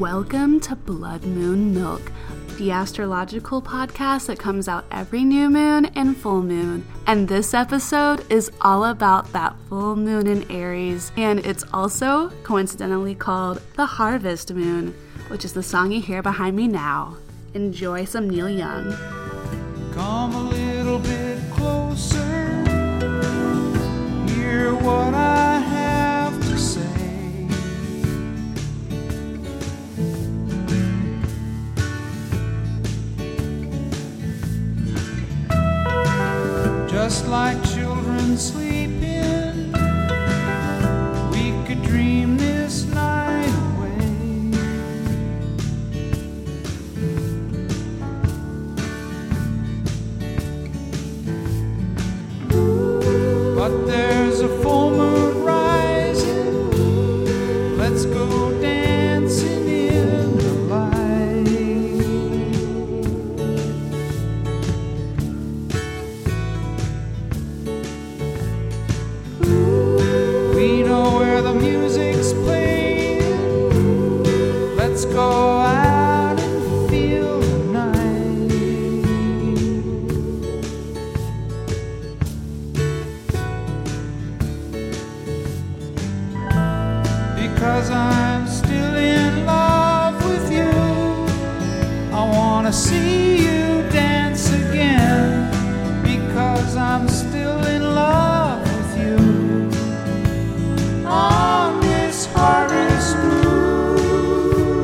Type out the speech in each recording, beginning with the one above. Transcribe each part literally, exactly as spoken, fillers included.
Welcome to Blood Moon Milk, the astrological podcast that comes out every new moon and full moon. And this episode is all about that full moon in Aries, and it's also coincidentally called the Harvest Moon, which is the song you hear behind me now. Enjoy some Neil Young. Come a little bit closer, hear what I have to say. Just like children sleeping, we could dream this night away. But there's a full moon rising, let's go down. Let's go out and feel the night, because I'm still in love with you. I want to see you dance again, because I'm still in love with you on this harvest moon.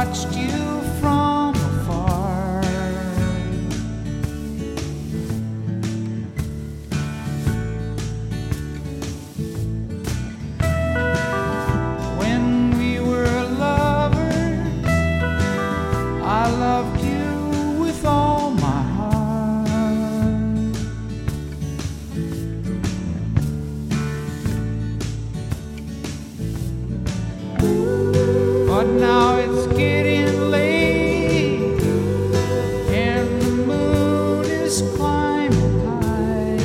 Watched you from afar, when we were lovers, I loved you with all my heart. But now it's getting late, and the moon is climbing high.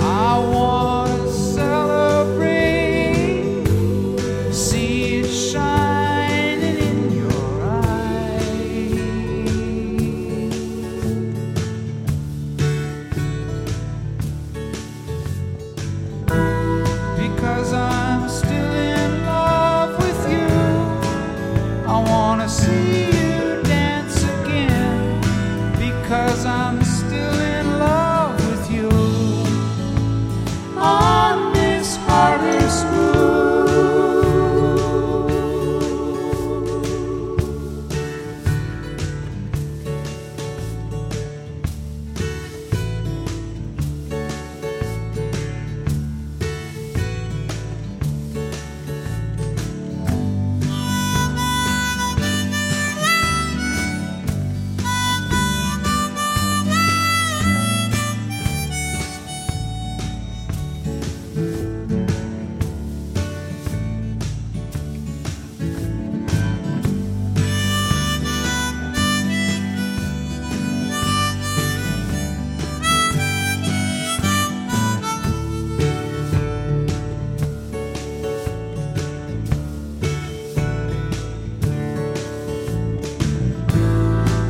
I want to celebrate, see it shining in your eyes. Because I'm still in love with you, I want to see you dance again, because I'm still in love with you on this harvest moon.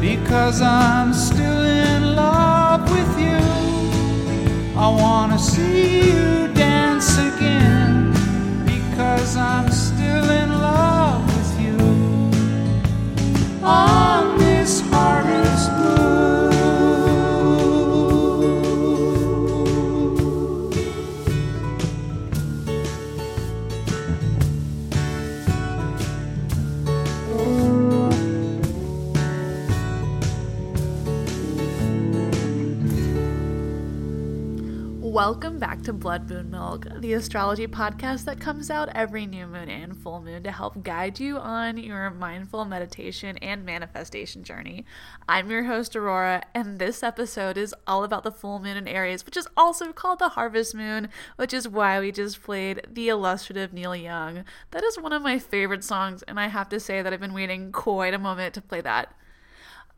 Because I'm still in love with you, I want to see you dance again, because I'm still in love with you on this harvest moon. Welcome back to Blood Moon Milk, the astrology podcast that comes out every new moon and full moon to help guide you on your mindful meditation and manifestation journey. I'm your host, Aurora, and this episode is all about the full moon in Aries, which is also called the harvest moon, which is why we just played the illustrative Neil Young. That is one of my favorite songs, and I have to say that I've been waiting quite a moment to play that.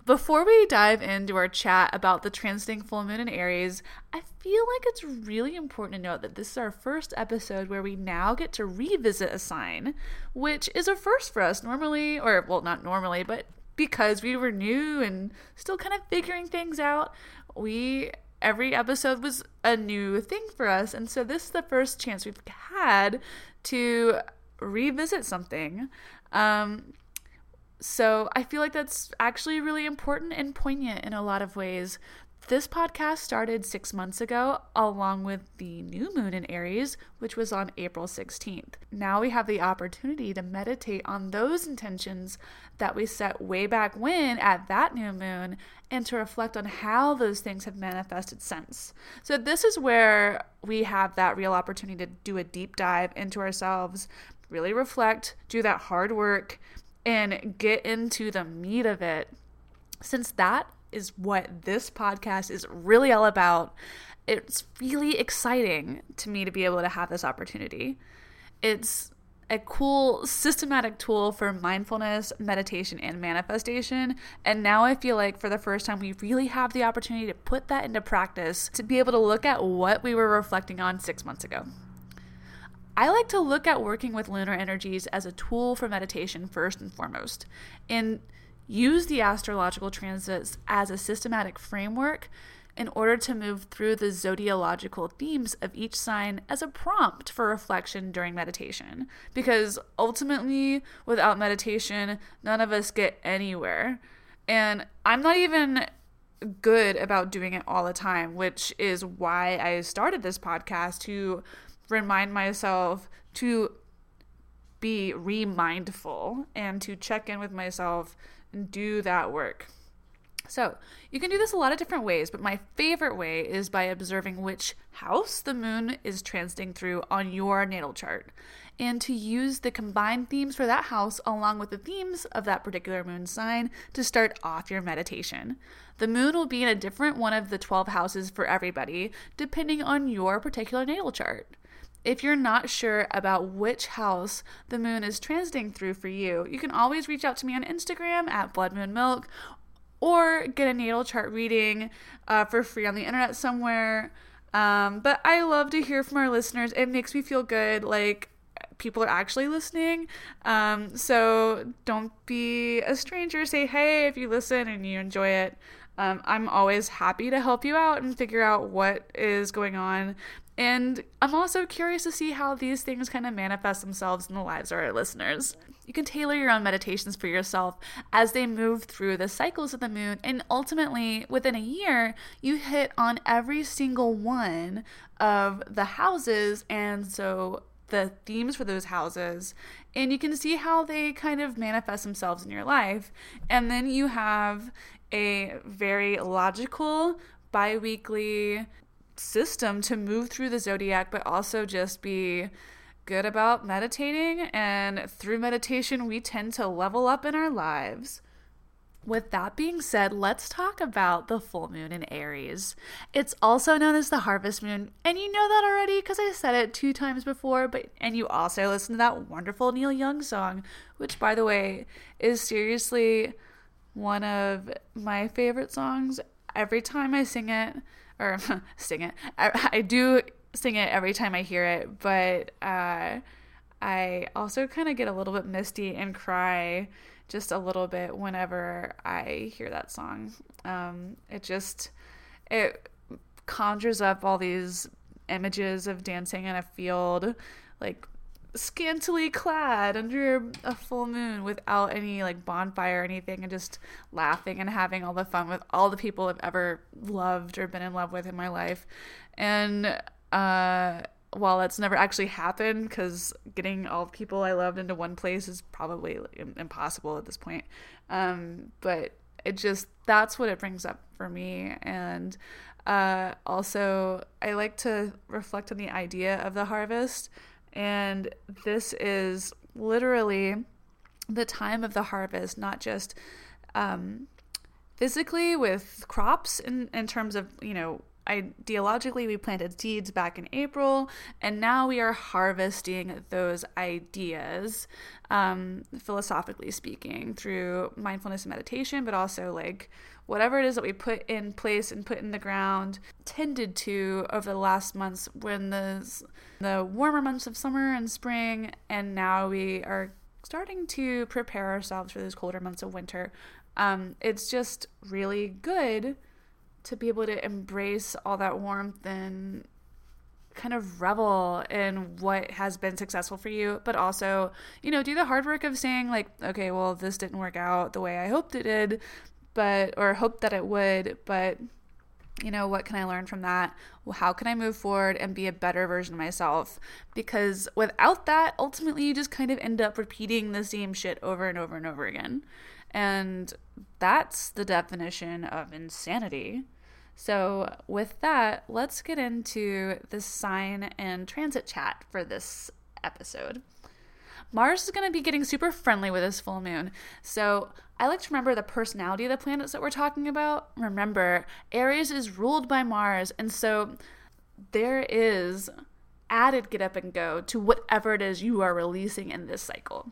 Before we dive into our chat about the transiting full moon in Aries, I feel like it's really important to note that this is our first episode where we now get to revisit a sign, which is a first for us normally, or well, not normally, but because we were new and still kind of figuring things out, we every episode was a new thing for us, and so this is the first chance we've had to revisit something. Um... So I feel like that's actually really important and poignant in a lot of ways. This podcast started six months ago, along with the new moon in Aries, which was on April sixteenth. Now we have the opportunity to meditate on those intentions that we set way back when at that new moon and to reflect on how those things have manifested since. So this is where we have that real opportunity to do a deep dive into ourselves, really reflect, do that hard work, and get into the meat of it, since that is what this podcast is really all about. It's really exciting to me to be able to have this opportunity. It's a cool systematic tool for mindfulness, meditation, and manifestation, and now I feel like for the first time we really have the opportunity to put that into practice, to be able to look at what we were reflecting on six months ago. I like to look at working with lunar energies as a tool for meditation first and foremost, and use the astrological transits as a systematic framework in order to move through the zodiological themes of each sign as a prompt for reflection during meditation, because ultimately, without meditation, none of us get anywhere, and I'm not even good about doing it all the time, which is why I started this podcast to remind myself to be remindful and to check in with myself and do that work. So you can do this a lot of different ways, but my favorite way is by observing which house the moon is transiting through on your natal chart, and to use the combined themes for that house along with the themes of that particular moon sign to start off your meditation. The moon will be in a different one of the twelve houses for everybody, depending on your particular natal chart. If you're not sure about which house the moon is transiting through for you, you can always reach out to me on Instagram at bloodmoonmilk, or get a natal chart reading uh, for free on the internet somewhere. Um, but I love to hear from our listeners. It makes me feel good, like people are actually listening. Um, so don't be a stranger. Say hey if you listen and you enjoy it. Um, I'm always happy to help you out and figure out what is going on. And I'm also curious to see how these things kind of manifest themselves in the lives of our listeners. You can tailor your own meditations for yourself as they move through the cycles of the moon, and ultimately, within a year, you hit on every single one of the houses, and so the themes for those houses, and you can see how they kind of manifest themselves in your life. And then you have a very logical, bi-weekly system to move through the zodiac, but also just be good about meditating, and through meditation we tend to level up in our lives. With that being said, let's talk about the full moon in Aries. It's also known as the harvest moon, and you know that already because I said it two times before, but and you also listen to that wonderful Neil Young song, which by the way is seriously one of my favorite songs. Every time I sing it or sing it. I, I do sing it every time I hear it, but uh, I also kind of get a little bit misty and cry just a little bit whenever I hear that song. Um, it just, it conjures up all these images of dancing in a field, like scantily clad under a full moon without any like bonfire or anything, and just laughing and having all the fun with all the people I've ever loved or been in love with in my life. And uh while that's never actually happened, because getting all the people I loved into one place is probably impossible at this point, um but It just, that's what it brings up for me. And uh, also, I like to reflect on the idea of the harvest. And this is literally the time of the harvest, not just um, physically with crops in, in terms of, you know, ideologically, we planted seeds back in April, and now we are harvesting those ideas, um, philosophically speaking, through mindfulness and meditation, but also like whatever it is that we put in place and put in the ground, tended to over the last months when the, the warmer months of summer and spring, and now we are starting to prepare ourselves for those colder months of winter. Um, it's just really good to be able to embrace all that warmth and kind of revel in what has been successful for you, but also, you know, do the hard work of saying like, okay, well, this didn't work out the way I hoped it did, but, or hoped that it would, but, you know, what can I learn from that? Well, how can I move forward and be a better version of myself? Because without that, ultimately you just kind of end up repeating the same shit over and over and over again. And that's the definition of insanity. So with that, let's get into the sign and transit chat for this episode. Mars is going to be getting super friendly with this full moon. So I like to remember the personality of the planets that we're talking about. Remember, Aries is ruled by Mars. And so there is added get up and go to whatever it is you are releasing in this cycle.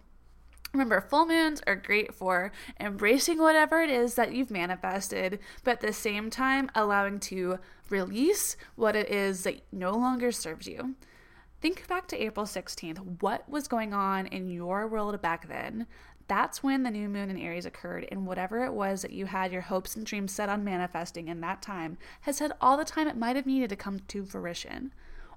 Remember, full moons are great for embracing whatever it is that you've manifested, but at the same time, allowing to release what it is that no longer serves you. Think back to April sixteenth. What was going on in your world back then? That's when the new moon in Aries occurred, and whatever it was that you had your hopes and dreams set on manifesting in that time has had all the time it might have needed to come to fruition.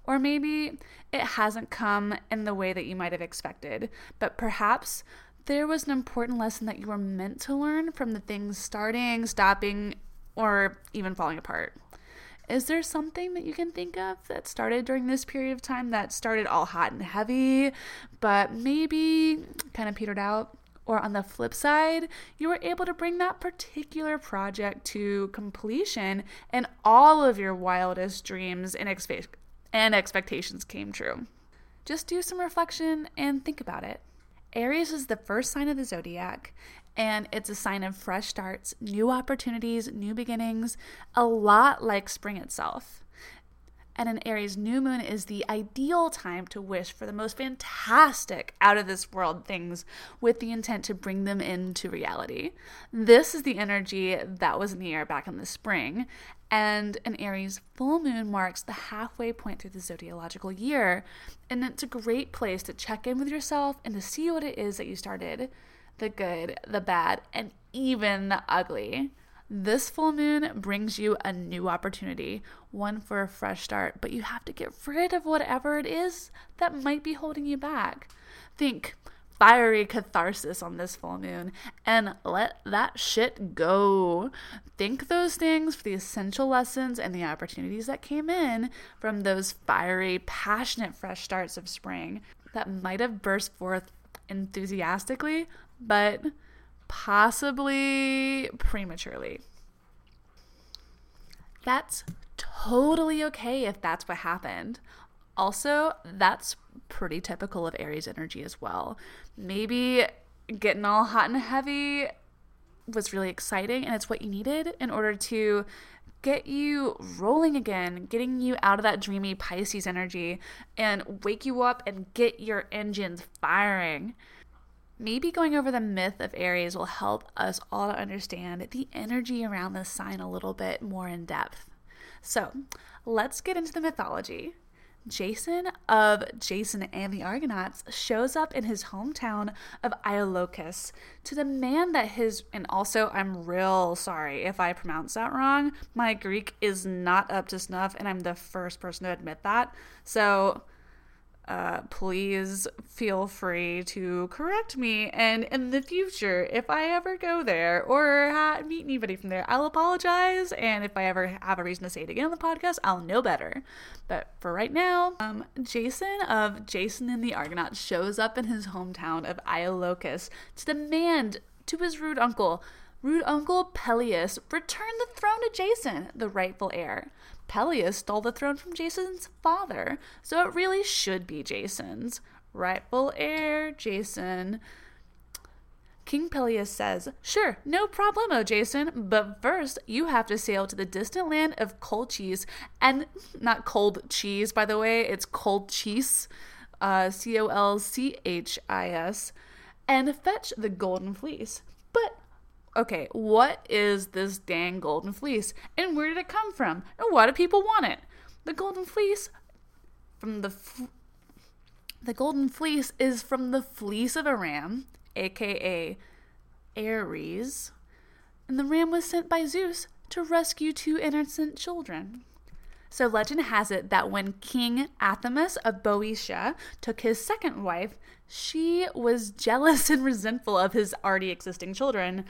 Or maybe it hasn't come in the way that you might have expected, but perhaps there was an important lesson that you were meant to learn from the things starting, stopping, or even falling apart. Is there something that you can think of that started during this period of time that started all hot and heavy, but maybe kind of petered out? Or on the flip side, you were able to bring that particular project to completion and all of your wildest dreams and expectations. and expectations came true. Just do some reflection and think about it. Aries is the first sign of the zodiac, and it's a sign of fresh starts, new opportunities, new beginnings, a lot like spring itself. And an Aries new moon is the ideal time to wish for the most fantastic out of this world things with the intent to bring them into reality. This is the energy that was in the air back in the spring. And an Aries full moon marks the halfway point through the zodiacal year. And it's a great place to check in with yourself and to see what it is that you started. The good, the bad, and even the ugly. This full moon brings you a new opportunity, one for a fresh start, but you have to get rid of whatever it is that might be holding you back. Think fiery catharsis on this full moon and let that shit go. Thank those things for the essential lessons and the opportunities that came in from those fiery, passionate fresh starts of spring that might have burst forth enthusiastically, but possibly prematurely. That's totally okay if that's what happened. Also, that's pretty typical of Aries energy as well. Maybe getting all hot and heavy was really exciting, and it's what you needed in order to get you rolling again, getting you out of that dreamy Pisces energy and wake you up and get your engines firing. Maybe going over the myth of Aries will help us all to understand the energy around this sign a little bit more in depth. So let's get into the mythology. Jason of Jason and the Argonauts shows up in his hometown of Iolcus to demand that his, and also I'm real sorry if I pronounce that wrong, my Greek is not up to snuff and I'm the first person to admit that, so uh, please feel free to correct me, and in the future if I ever go there or ha- meet anybody from there, I'll apologize, and if I ever have a reason to say it again on the podcast, I'll know better. But for right now, um, Jason of Jason and the Argonauts shows up in his hometown of Iolcus to demand to his rude uncle rude uncle Pelias returned the throne to Jason, the rightful heir. Pelias stole the throne from Jason's father, so it really should be Jason's. Rightful heir, Jason. King Pelias says, "Sure, no problemo, Jason, but first you have to sail to the distant land of Colchis," and not cold cheese, by the way, it's Colchis, uh, C O L C H I S, and fetch the golden fleece. But, okay, what is this dang golden fleece, and where did it come from, and why do people want it? The golden fleece from the... F- The golden fleece is from the fleece of a ram, aka Ares, and the ram was sent by Zeus to rescue two innocent children. So legend has it that when King Athamas of Boeotia took his second wife, she was jealous and resentful of his already existing children,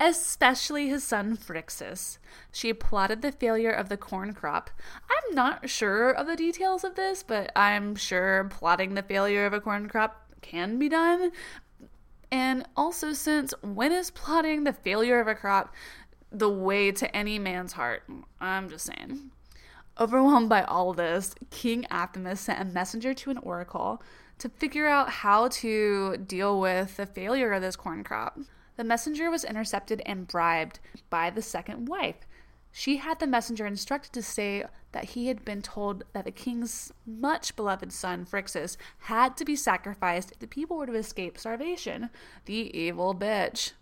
especially his son Phrixus. She plotted the failure of the corn crop. I'm not sure of the details of this, but I'm sure plotting the failure of a corn crop can be done. And also, since when is plotting the failure of a crop the way to any man's heart? I'm just saying. Overwhelmed by all this, King Athamas sent a messenger to an oracle to figure out how to deal with the failure of this corn crop. The messenger was intercepted and bribed by the second wife. She had the messenger instructed to say that he had been told that the king's much beloved son, Phrixus, had to be sacrificed if the people were to escape starvation. The evil bitch.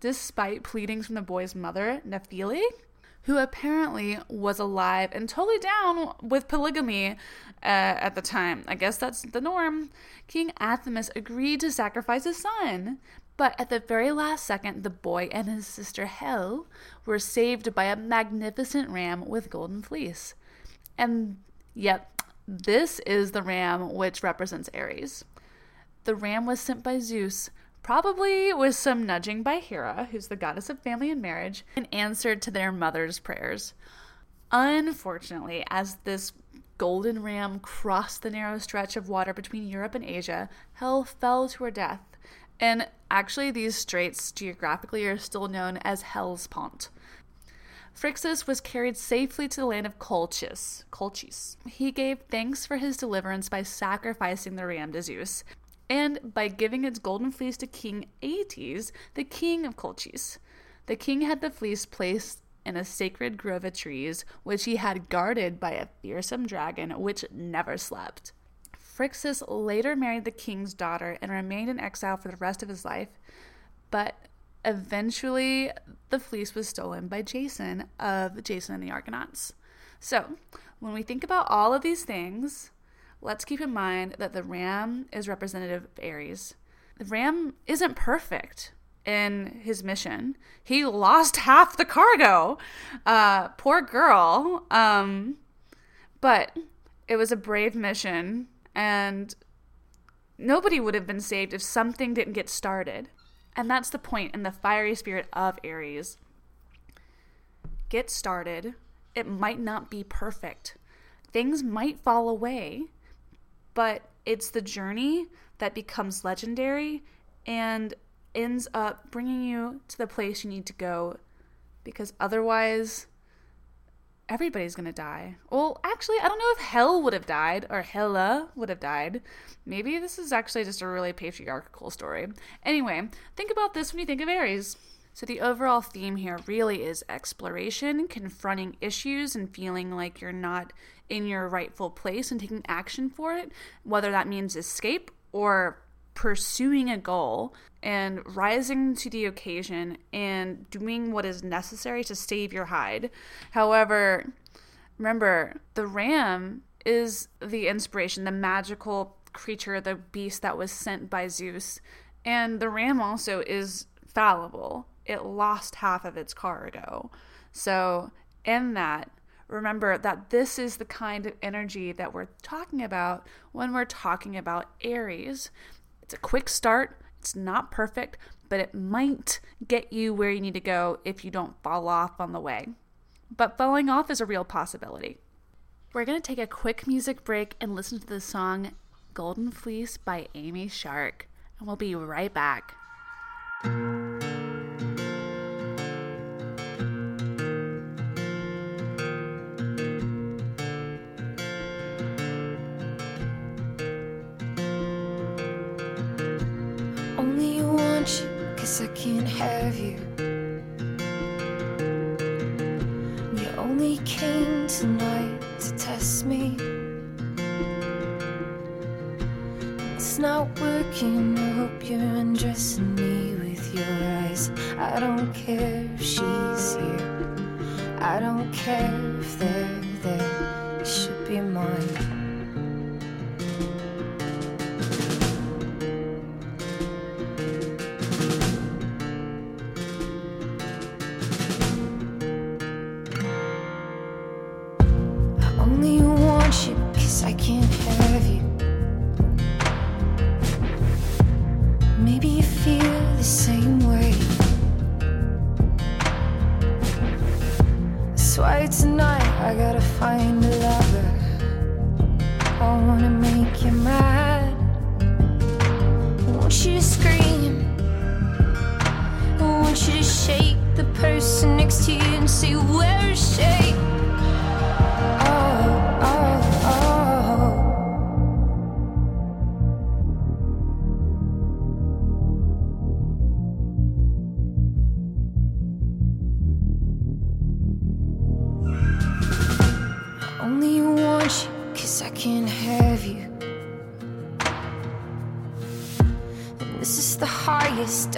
Despite pleadings from the boy's mother, Nephili, who apparently was alive and totally down with polygamy uh, at the time. I guess that's the norm. King Athamas agreed to sacrifice his son. But at the very last second, the boy and his sister Hel were saved by a magnificent ram with golden fleece. And yep, this is the ram which represents Ares. The ram was sent by Zeus, probably with some nudging by Hera, who's the goddess of family and marriage, in answer to their mother's prayers. Unfortunately, as this golden ram crossed the narrow stretch of water between Europe and Asia, Hel fell to her death. And actually, these straits geographically are still known as Hell's Pont. Phrixus was carried safely to the land of Colchis. Colchis. He gave thanks for his deliverance by sacrificing the ram to Zeus, and by giving its golden fleece to King Aetes, the king of Colchis. The king had the fleece placed in a sacred grove of trees, which he had guarded by a fearsome dragon which never slept. Phrixus later married the king's daughter and remained in exile for the rest of his life, but eventually the fleece was stolen by Jason of Jason and the Argonauts. So, when we think about all of these things, let's keep in mind that the ram is representative of Ares. The ram isn't perfect in his mission. He lost half the cargo. Uh, poor girl. Um, but it was a brave mission. And nobody would have been saved if something didn't get started. And that's the point in the fiery spirit of Ares. Get started. It might not be perfect. Things might fall away. But it's the journey that becomes legendary and ends up bringing you to the place you need to go. Because otherwise, everybody's going to die. Well, actually, I don't know if Hel would have died or Hela would have died. Maybe this is actually just a really patriarchal story. Anyway, think about this when you think of Ares. So the overall theme here really is exploration, confronting issues, and feeling like you're not in your rightful place and taking action for it, whether that means escape or pursuing a goal and rising to the occasion and doing what is necessary to save your hide. However, remember, the ram is the inspiration, the magical creature, the beast that was sent by Zeus. And the ram also is fallible. It lost half of its cargo. So in that, remember that this is the kind of energy that we're talking about when we're talking about Aries. It's a quick start, it's not perfect, but it might get you where you need to go if you don't fall off on the way. But falling off is a real possibility. We're going to take a quick music break and listen to the song Golden Fleece by Amy Shark, and we'll be right back. guess I can't have you. You only came tonight to test me. It's not working, I hope you're undressing me with your eyes. I don't care if she's here, I don't care if they're there, it should be mine.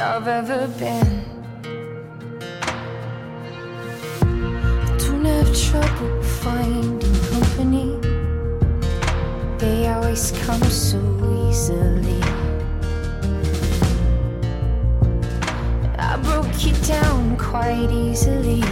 I've ever been. I don't have trouble finding company. They always come so easily. I broke you down quite easily.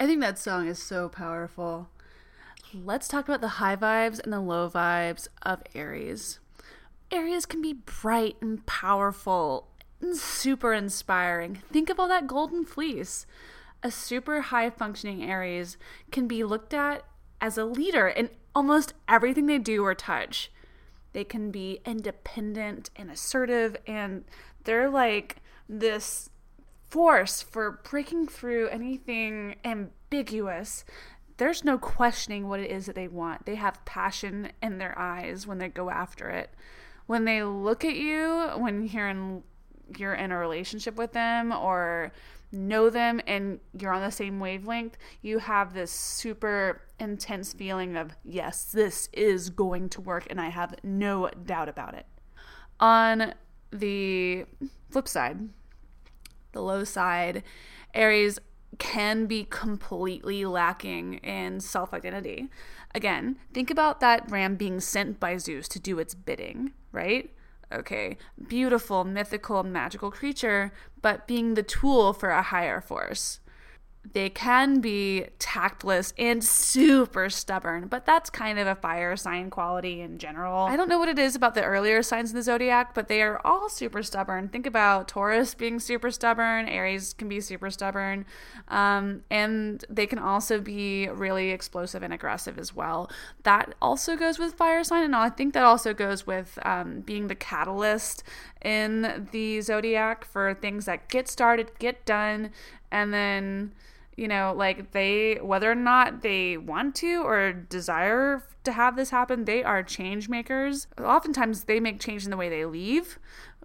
I think that song is so powerful. Let's talk about the high vibes and the low vibes of Aries. Aries can be bright and powerful and super inspiring. Think of all that golden fleece. A super high functioning Aries can be looked at as a leader in almost everything they do or touch. They can be independent and assertive, and they're like this force for breaking through anything ambiguous. There's no questioning what it is that they want. They have passion in their eyes when they go after it. When they look at you, when you're in, you're in a relationship with them or know them and you're on the same wavelength, you have this super intense feeling of, yes, this is going to work and I have no doubt about it. On the flip side, the low side, Aries can be completely lacking in self-identity. Again, think about that ram being sent by Zeus to do its bidding, right? Okay, beautiful, mythical, magical creature, but being the tool for a higher force. They can be tactless and super stubborn, but that's kind of a fire sign quality in general. I don't know what it is about the earlier signs in the zodiac, but they are all super stubborn. Think about Taurus being super stubborn, Aries can be super stubborn, um, and they can also be really explosive and aggressive as well. That also goes with fire sign, and I think that also goes with um, being the catalyst in the zodiac for things that get started, get done, and then, you know, like they, whether or not they want to or desire to have this happen, they are change makers. Oftentimes they make change in the way they leave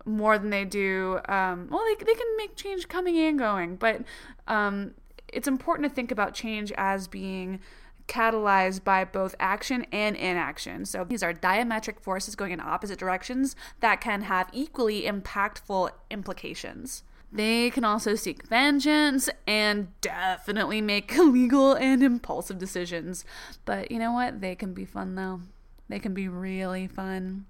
more than they do. Um, well, they, they can make change coming and going, but um, it's important to think about change as being catalyzed by both action and inaction. So these are diametric forces going in opposite directions that can have equally impactful implications. They can also seek vengeance and definitely make illegal and impulsive decisions. But you know what? They can be fun, though. They can be really fun.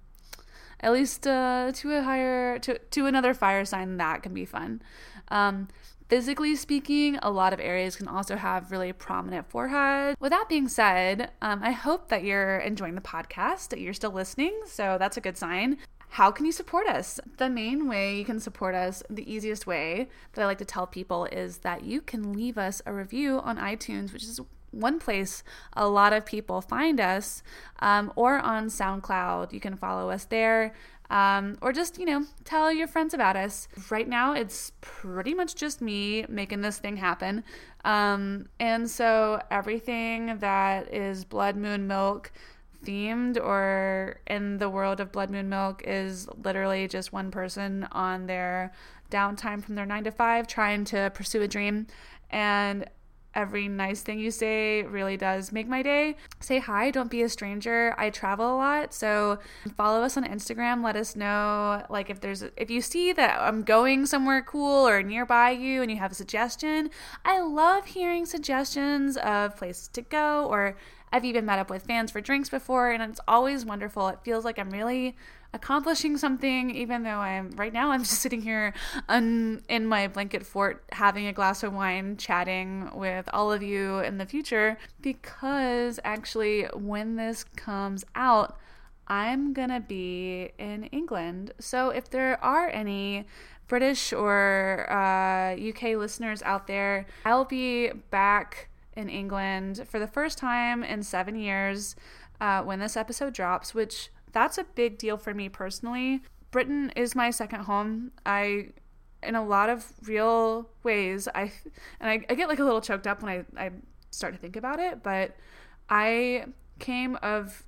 At least uh, to a higher, to, to another fire sign, that can be fun. Um, physically speaking, a lot of Aries can also have really prominent foreheads. With that being said, um, I hope that you're enjoying the podcast, that you're still listening. So that's a good sign. How can you support us? The main way you can support us, the easiest way that I like to tell people, is that you can leave us a review on iTunes, which is one place a lot of people find us, um, or on SoundCloud. You can follow us there, um, or just, you know, tell your friends about us. Right now, it's pretty much just me making this thing happen. Um, and so everything that is Blood Moon Milk themed or in the world of Blood Moon Milk is literally just one person on their downtime from their nine to five trying to pursue a dream. And every nice thing you say really does make my day. Say hi, don't be a stranger. I travel a lot, so follow us on Instagram. Let us know, like, if there's if you see that I'm going somewhere cool or nearby you and you have a suggestion. I love hearing suggestions of places to go, or I've even met up with fans for drinks before, and it's always wonderful. It feels like I'm really accomplishing something, even though I'm right now I'm just sitting here un, in my blanket fort having a glass of wine chatting with all of you in the future, because actually when this comes out, I'm gonna be in England. So if there are any British or uh, U K listeners out there, I'll be back in England for the first time in seven years uh, when this episode drops, which that's a big deal for me personally. Britain is my second home. I, in a lot of real ways, I and I, I get like a little choked up when I, I start to think about it, but I came of,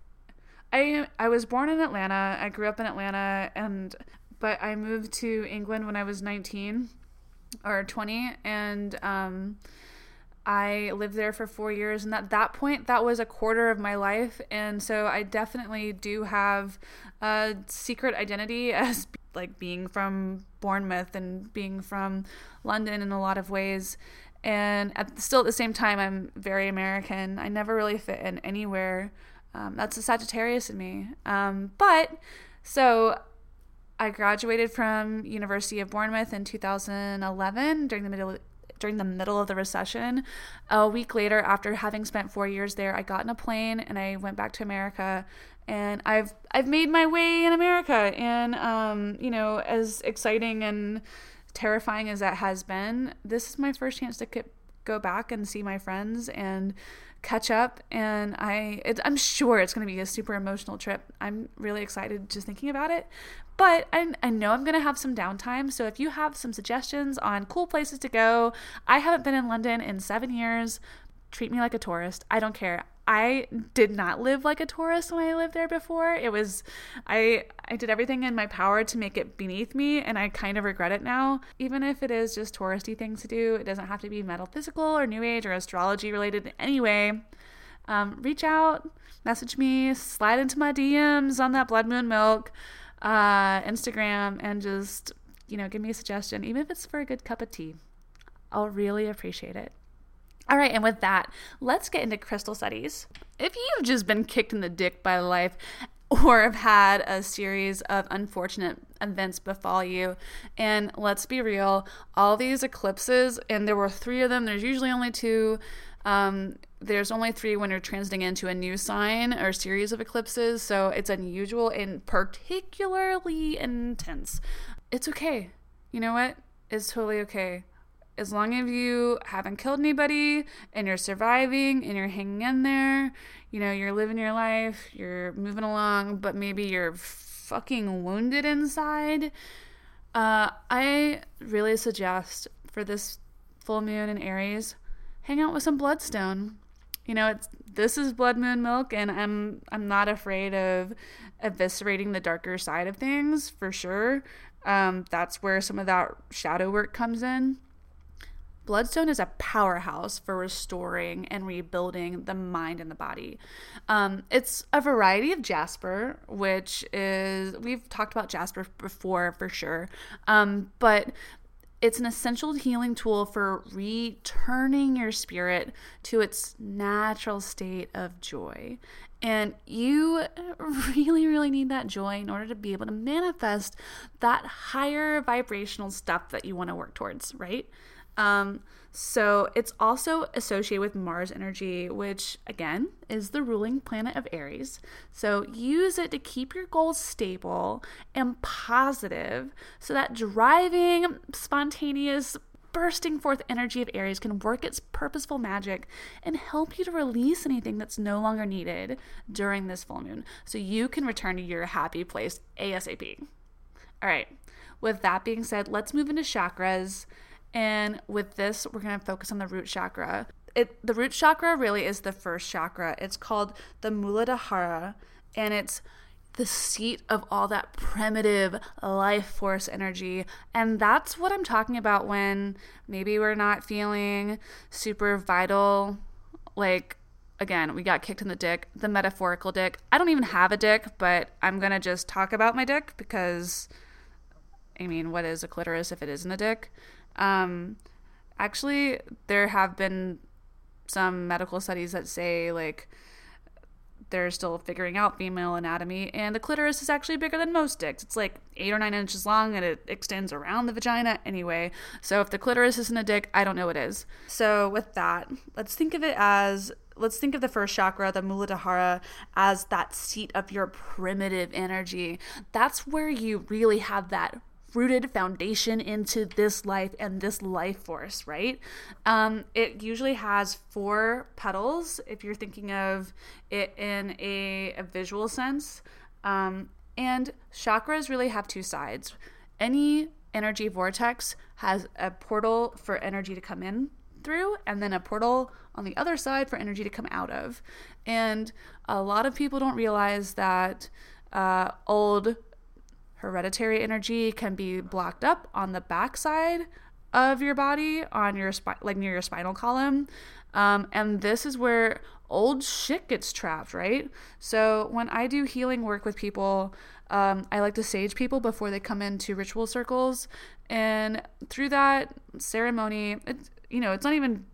I I was born in Atlanta, I grew up in Atlanta, and but I moved to England when I was nineteen or twenty, and um, I lived there for four years, and at that point, that was a quarter of my life, and so I definitely do have a secret identity as, like, being from Bournemouth and being from London in a lot of ways, and at, still at the same time, I'm very American. I never really fit in anywhere. Um, that's a Sagittarius in me, um, but, so... I graduated from University of Bournemouth in two thousand eleven during the middle during the middle of the recession. A week later, after having spent four years there, I got in a plane and I went back to America. And I've I've made my way in America. And um, you know, as exciting and terrifying as that has been, this is my first chance to get, go back and see my friends and catch up, and I it, I'm sure it's going to be a super emotional trip. I'm really excited just thinking about it, but I, I know I'm going to have some downtime, so if you have some suggestions on cool places to go, I haven't been in London in seven years, treat me like a tourist. I don't care. I did not live like a tourist when I lived there before. It was, I I did everything in my power to make it beneath me, and I kind of regret it now. Even if it is just touristy things to do, it doesn't have to be metaphysical or new age or astrology related in any way. Um, reach out, message me, slide into my D Ms on that Blood Moon Milk uh, Instagram, and just, you know, give me a suggestion, even if it's for a good cup of tea. I'll really appreciate it. All right, and with that, let's get into crystal studies. If you've just been kicked in the dick by life or have had a series of unfortunate events befall you, and let's be real, all these eclipses, and there were three of them, there's usually only two, um, there's only three when you're transiting into a new sign or series of eclipses, so it's unusual and particularly intense. It's okay. You know what? It's totally okay. As long as you haven't killed anybody and you're surviving and you're hanging in there, you know, you're living your life, you're moving along, but maybe you're fucking wounded inside. Uh, I really suggest for this full moon in Aries, hang out with some bloodstone. You know, it's this is Blood Moon Milk, and I'm I'm not afraid of eviscerating the darker side of things for sure. Um, that's where some of that shadow work comes in. Bloodstone is a powerhouse for restoring and rebuilding the mind and the body. Um, it's a variety of jasper, which is, we've talked about jasper before for sure, um, but it's an essential healing tool for returning your spirit to its natural state of joy. And you really, really need that joy in order to be able to manifest that higher vibrational stuff that you want to work towards, right? Um, so it's also associated with Mars energy, which again is the ruling planet of Aries. So use it to keep your goals stable and positive so that driving, spontaneous, bursting forth energy of Aries can work its purposeful magic and help you to release anything that's no longer needed during this full moon. So you can return to your happy place ASAP. All right. With that being said, let's move into chakras. And with this, we're going to focus on the root chakra. It, the root chakra really is the first chakra. It's called the Muladhara, and it's the seat of all that primitive life force energy. And that's what I'm talking about when maybe we're not feeling super vital. Like, again, we got kicked in the dick, the metaphorical dick. I don't even have a dick, but I'm going to just talk about my dick because, I mean, what is a clitoris if it isn't a dick? Um, actually, there have been some medical studies that say, like, they're still figuring out female anatomy, and the clitoris is actually bigger than most dicks. It's like eight or nine inches long, and it extends around the vagina anyway. So if the clitoris isn't a dick, I don't know what is. So with that, let's think of it as, let's think of the first chakra, the Muladhara, as that seat of your primitive energy. That's where you really have that rooted foundation into this life and this life force, right? Um, it usually has four petals, if you're thinking of it in a, a visual sense. Um, and chakras really have two sides. Any energy vortex has a portal for energy to come in through, and then a portal on the other side for energy to come out of. And a lot of people don't realize that uh, old hereditary energy can be blocked up on the backside of your body, on your spine, like near your spinal column. Um, and this is where old shit gets trapped, right? So when I do healing work with people, um, I like to sage people before they come into ritual circles. And through that ceremony, it, you know, it's not even,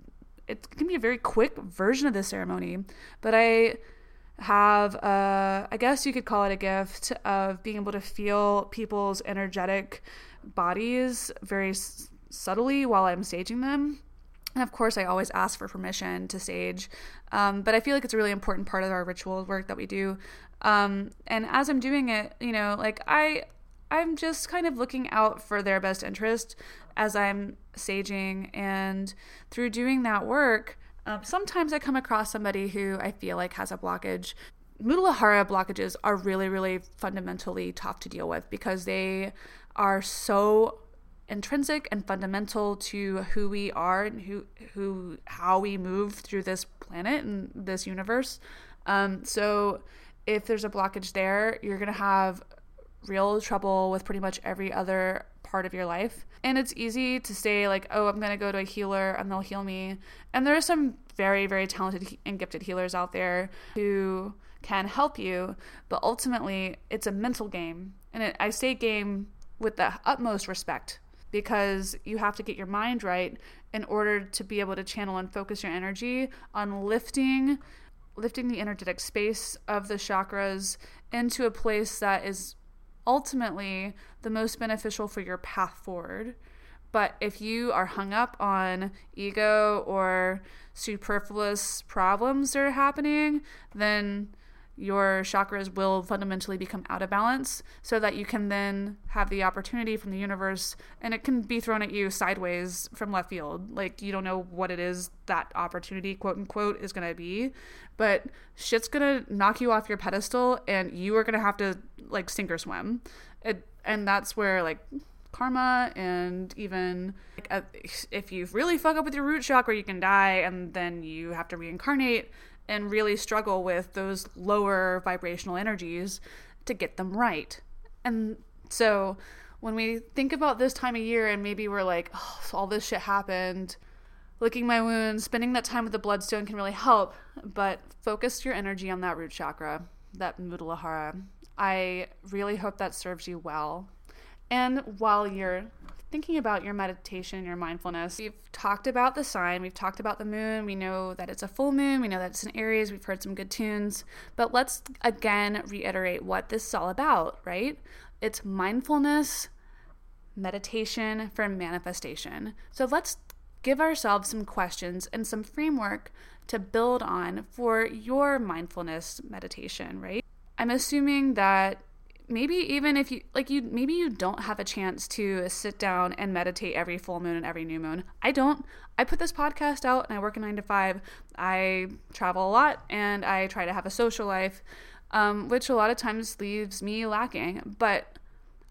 it can be a very quick version of the ceremony, but I have uh I guess you could call it a gift of being able to feel people's energetic bodies very s- subtly while I'm staging them. And of course I always ask for permission to stage, um, but I feel like it's a really important part of our ritual work that we do. Um, and as I'm doing it, you know, like I I'm just kind of looking out for their best interest as I'm saging, and through doing that work, Um, sometimes I come across somebody who I feel like has a blockage. Muladhara blockages are really, really fundamentally tough to deal with because they are so intrinsic and fundamental to who we are and who, who, how we move through this planet and this universe. Um, so if there's a blockage there, you're going to have real trouble with pretty much every other part of your life. And it's easy to say, like, oh, I'm going to go to a healer and they'll heal me. And there are some very, very talented and gifted healers out there who can help you. But ultimately, it's a mental game. And it, I say game with the utmost respect. because you have to get your mind right in order to be able to channel and focus your energy on lifting lifting the energetic space of the chakras into a place that is ultimately the most beneficial for your path forward. But if you are hung up on ego or superfluous problems that are happening, then your chakras will fundamentally become out of balance, so that you can then have the opportunity from the universe, and it can be thrown at you sideways from left field. Like, you don't know what it is that opportunity, quote unquote, is going to be, but shit's going to knock you off your pedestal and you are going to have to like sink or swim. It, and that's where like karma, and even like, uh, if you really fuck up with your root chakra, you can die, and then you have to reincarnate and really struggle with those lower vibrational energies to get them right. And so when we think about this time of year, and maybe we're like, oh, so all this shit happened, licking my wounds, spending that time with the bloodstone can really help, but focus your energy on that root chakra, that Muladhara. I really hope that serves you well. And while you're thinking about your meditation, your mindfulness, we've talked about the sign, we've talked about the moon, we know that it's a full moon, we know that it's in Aries, we've heard some good tunes, but let's again reiterate what this is all about, right? It's mindfulness, meditation for manifestation. So let's give ourselves some questions and some framework to build on for your mindfulness meditation, right? I'm assuming that maybe even if you like you maybe you don't have a chance to sit down and meditate every full moon and every new moon. I don't. I put this podcast out and I work a nine to five. I travel a lot and I try to have a social life, um, which a lot of times leaves me lacking. But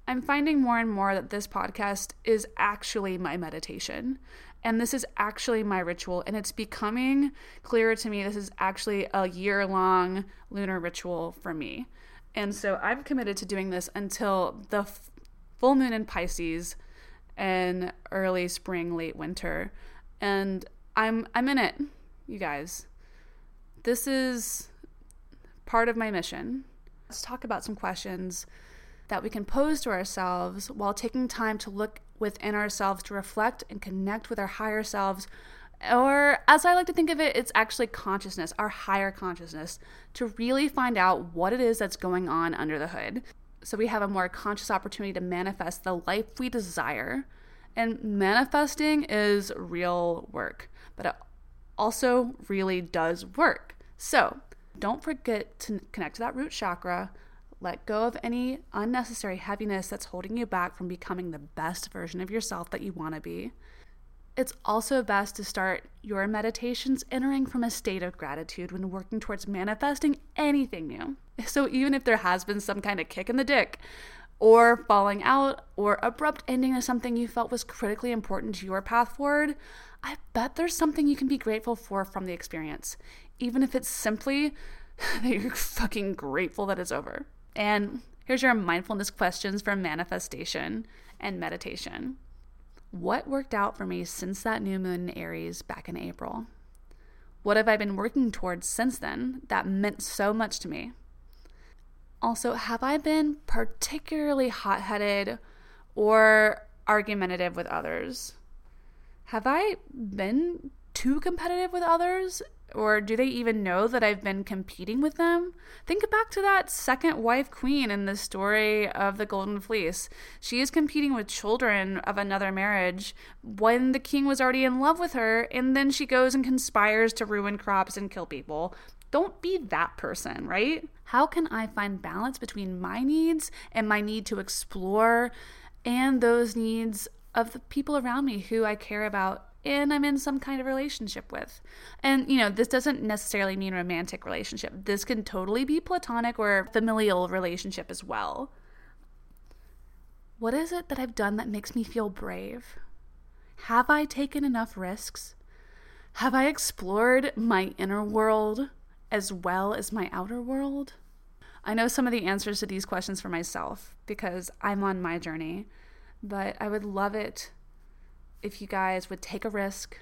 I'm finding more and more that this podcast is actually my meditation. And this is actually my ritual. And it's becoming clearer to me. This is actually a year-long lunar ritual for me. And so I've committed to doing this until the f- full moon in Pisces and early spring, late winter. And I'm I'm in it, you guys. This is part of my mission. Let's talk about some questions that we can pose to ourselves while taking time to look within ourselves, to reflect and connect with our higher selves. Or, as I like to think of it, it's actually consciousness, our higher consciousness, to really find out what it is that's going on under the hood. So we have a more conscious opportunity to manifest the life we desire. And manifesting is real work, but it also really does work. So don't forget to connect to that root chakra. Let go of any unnecessary heaviness that's holding you back from becoming the best version of yourself that you want to be. It's also best to start your meditations entering from a state of gratitude when working towards manifesting anything new. So even if there has been some kind of kick in the dick or falling out or abrupt ending of something you felt was critically important to your path forward, I bet there's something you can be grateful for from the experience, even if it's simply that you're fucking grateful that it's over. And here's your mindfulness questions for manifestation and meditation. What worked out for me since that new moon in Aries back in April? What have I been working towards since then that meant so much to me? Also, have I been particularly hot-headed or argumentative with others? Have I been too competitive with others? Or do they even know that I've been competing with them? Think back to that second wife queen in the story of the Golden Fleece. She is competing with children of another marriage when the king was already in love with her, and then she goes and conspires to ruin crops and kill people. Don't be that person, right? How can I find balance between my needs and my need to explore and those needs of the people around me who I care about and I'm in some kind of relationship with? And, you know, this doesn't necessarily mean romantic relationship. This can totally be platonic or familial relationship as well. What is it that I've done that makes me feel brave? Have I taken enough risks? Have I explored my inner world as well as my outer world? I know some of the answers to these questions for myself because I'm on my journey, but I would love it if you guys would take a risk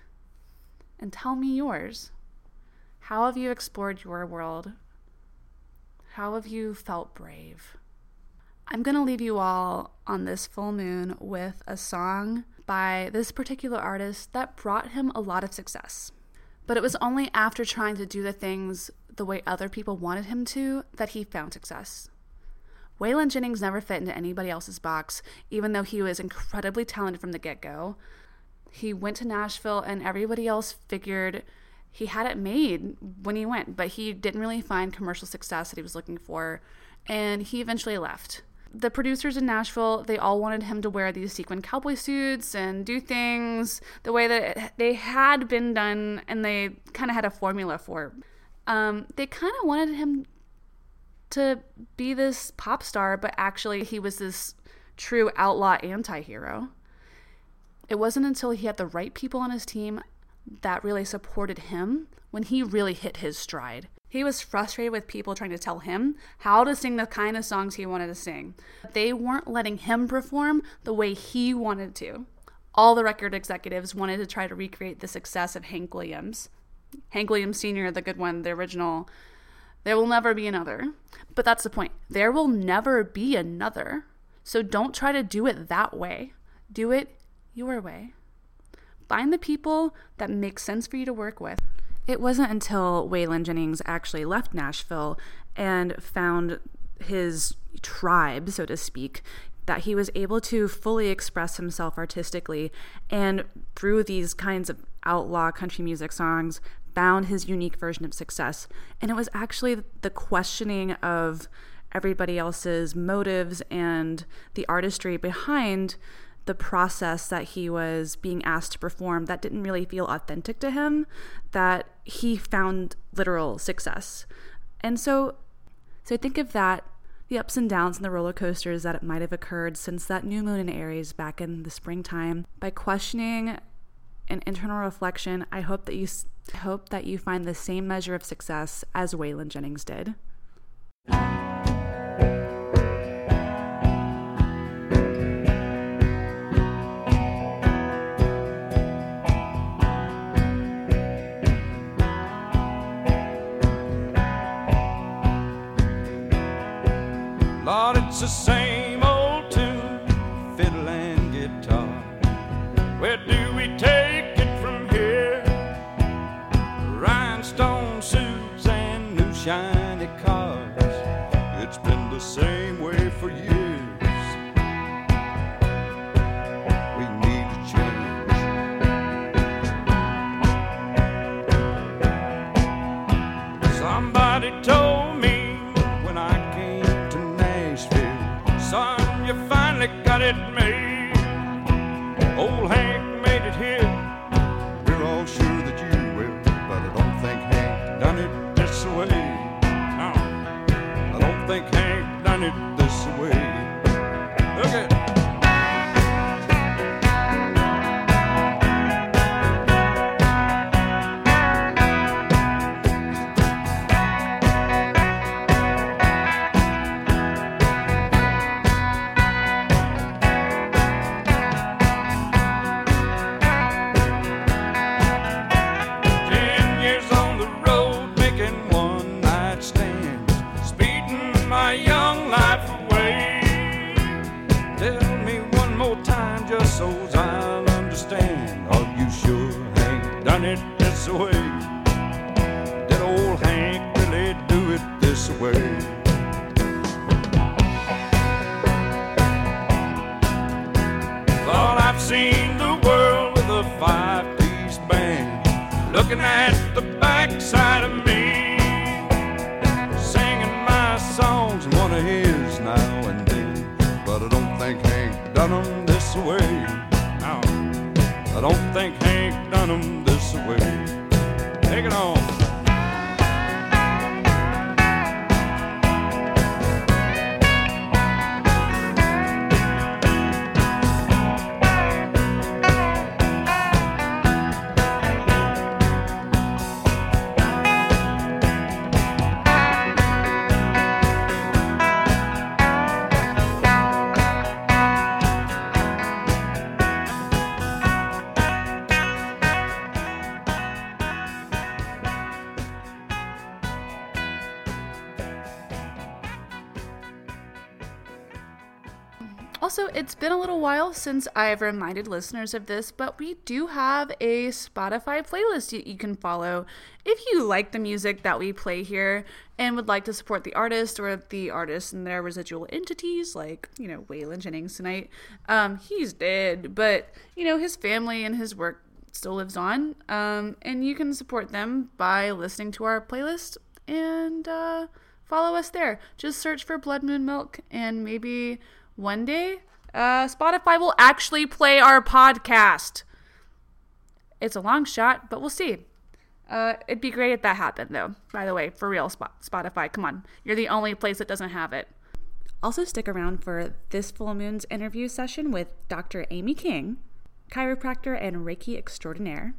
and tell me yours. How have you explored your world? How have you felt brave? I'm going to leave you all on this full moon with a song by this particular artist that brought him a lot of success. But it was only after trying to do the things the way other people wanted him to that he found success. Waylon Jennings never fit into anybody else's box, even though he was incredibly talented from the get-go. He went to Nashville and everybody else figured he had it made when he went, but he didn't really find commercial success that he was looking for, and he eventually left. The producers in Nashville, they all wanted him to wear these sequin cowboy suits and do things the way that they had been done, and they kind of had a formula for. Um, they kind of wanted him to be this pop star, but actually he was this true outlaw anti-hero. It wasn't until he had the right people on his team that really supported him when he really hit his stride. He was frustrated with people trying to tell him how to sing the kind of songs he wanted to sing. They weren't letting him perform the way he wanted to. All the record executives wanted to try to recreate the success of Hank Williams. Hank Williams Senior, the good one, the original. There will never be another. But that's the point. There will never be another. So don't try to do it that way. Do it your way. Find the people that make sense for you to work with. It wasn't until Waylon Jennings actually left Nashville and found his tribe, so to speak, that he was able to fully express himself artistically, and through these kinds of outlaw country music songs, found his unique version of success. And it was actually the questioning of everybody else's motives and the artistry behind the process that he was being asked to perform that didn't really feel authentic to him, that he found literal success. And so so think of that, the ups and downs and the roller coasters that it might have occurred since that new moon in Aries back in the springtime. By questioning and internal reflection, I hope that you hope that you find the same measure of success as Waylon Jennings did. Lord, it's the same old tune, fiddle and guitar. Where do we take it from here? Rhinestone suits and new shiny cars. It's been the same way for years. We need a change. Somebody told me got it made. Old Hank made it here. We're all sure that you will, but I don't think Hank done it this way. No, I don't think Hank done it this way. Look at Also, it's been a little while since I've reminded listeners of this, but we do have a Spotify playlist that you can follow if you like the music that we play here and would like to support the artist or the artists and their residual entities, like, you know, Waylon Jennings tonight. Um, he's dead, but, you know, his family and his work still lives on, um, and you can support them by listening to our playlist and uh, follow us there. Just search for Blood Moon Milk, and maybe one day uh, Spotify will actually play our podcast. It's a long shot, but we'll see. Uh, it'd be great if that happened, though. By the way, for real, Sp- Spotify, come on. You're the only place that doesn't have it. Also stick around for this full moon's interview session with Doctor Amy King, chiropractor and Reiki extraordinaire.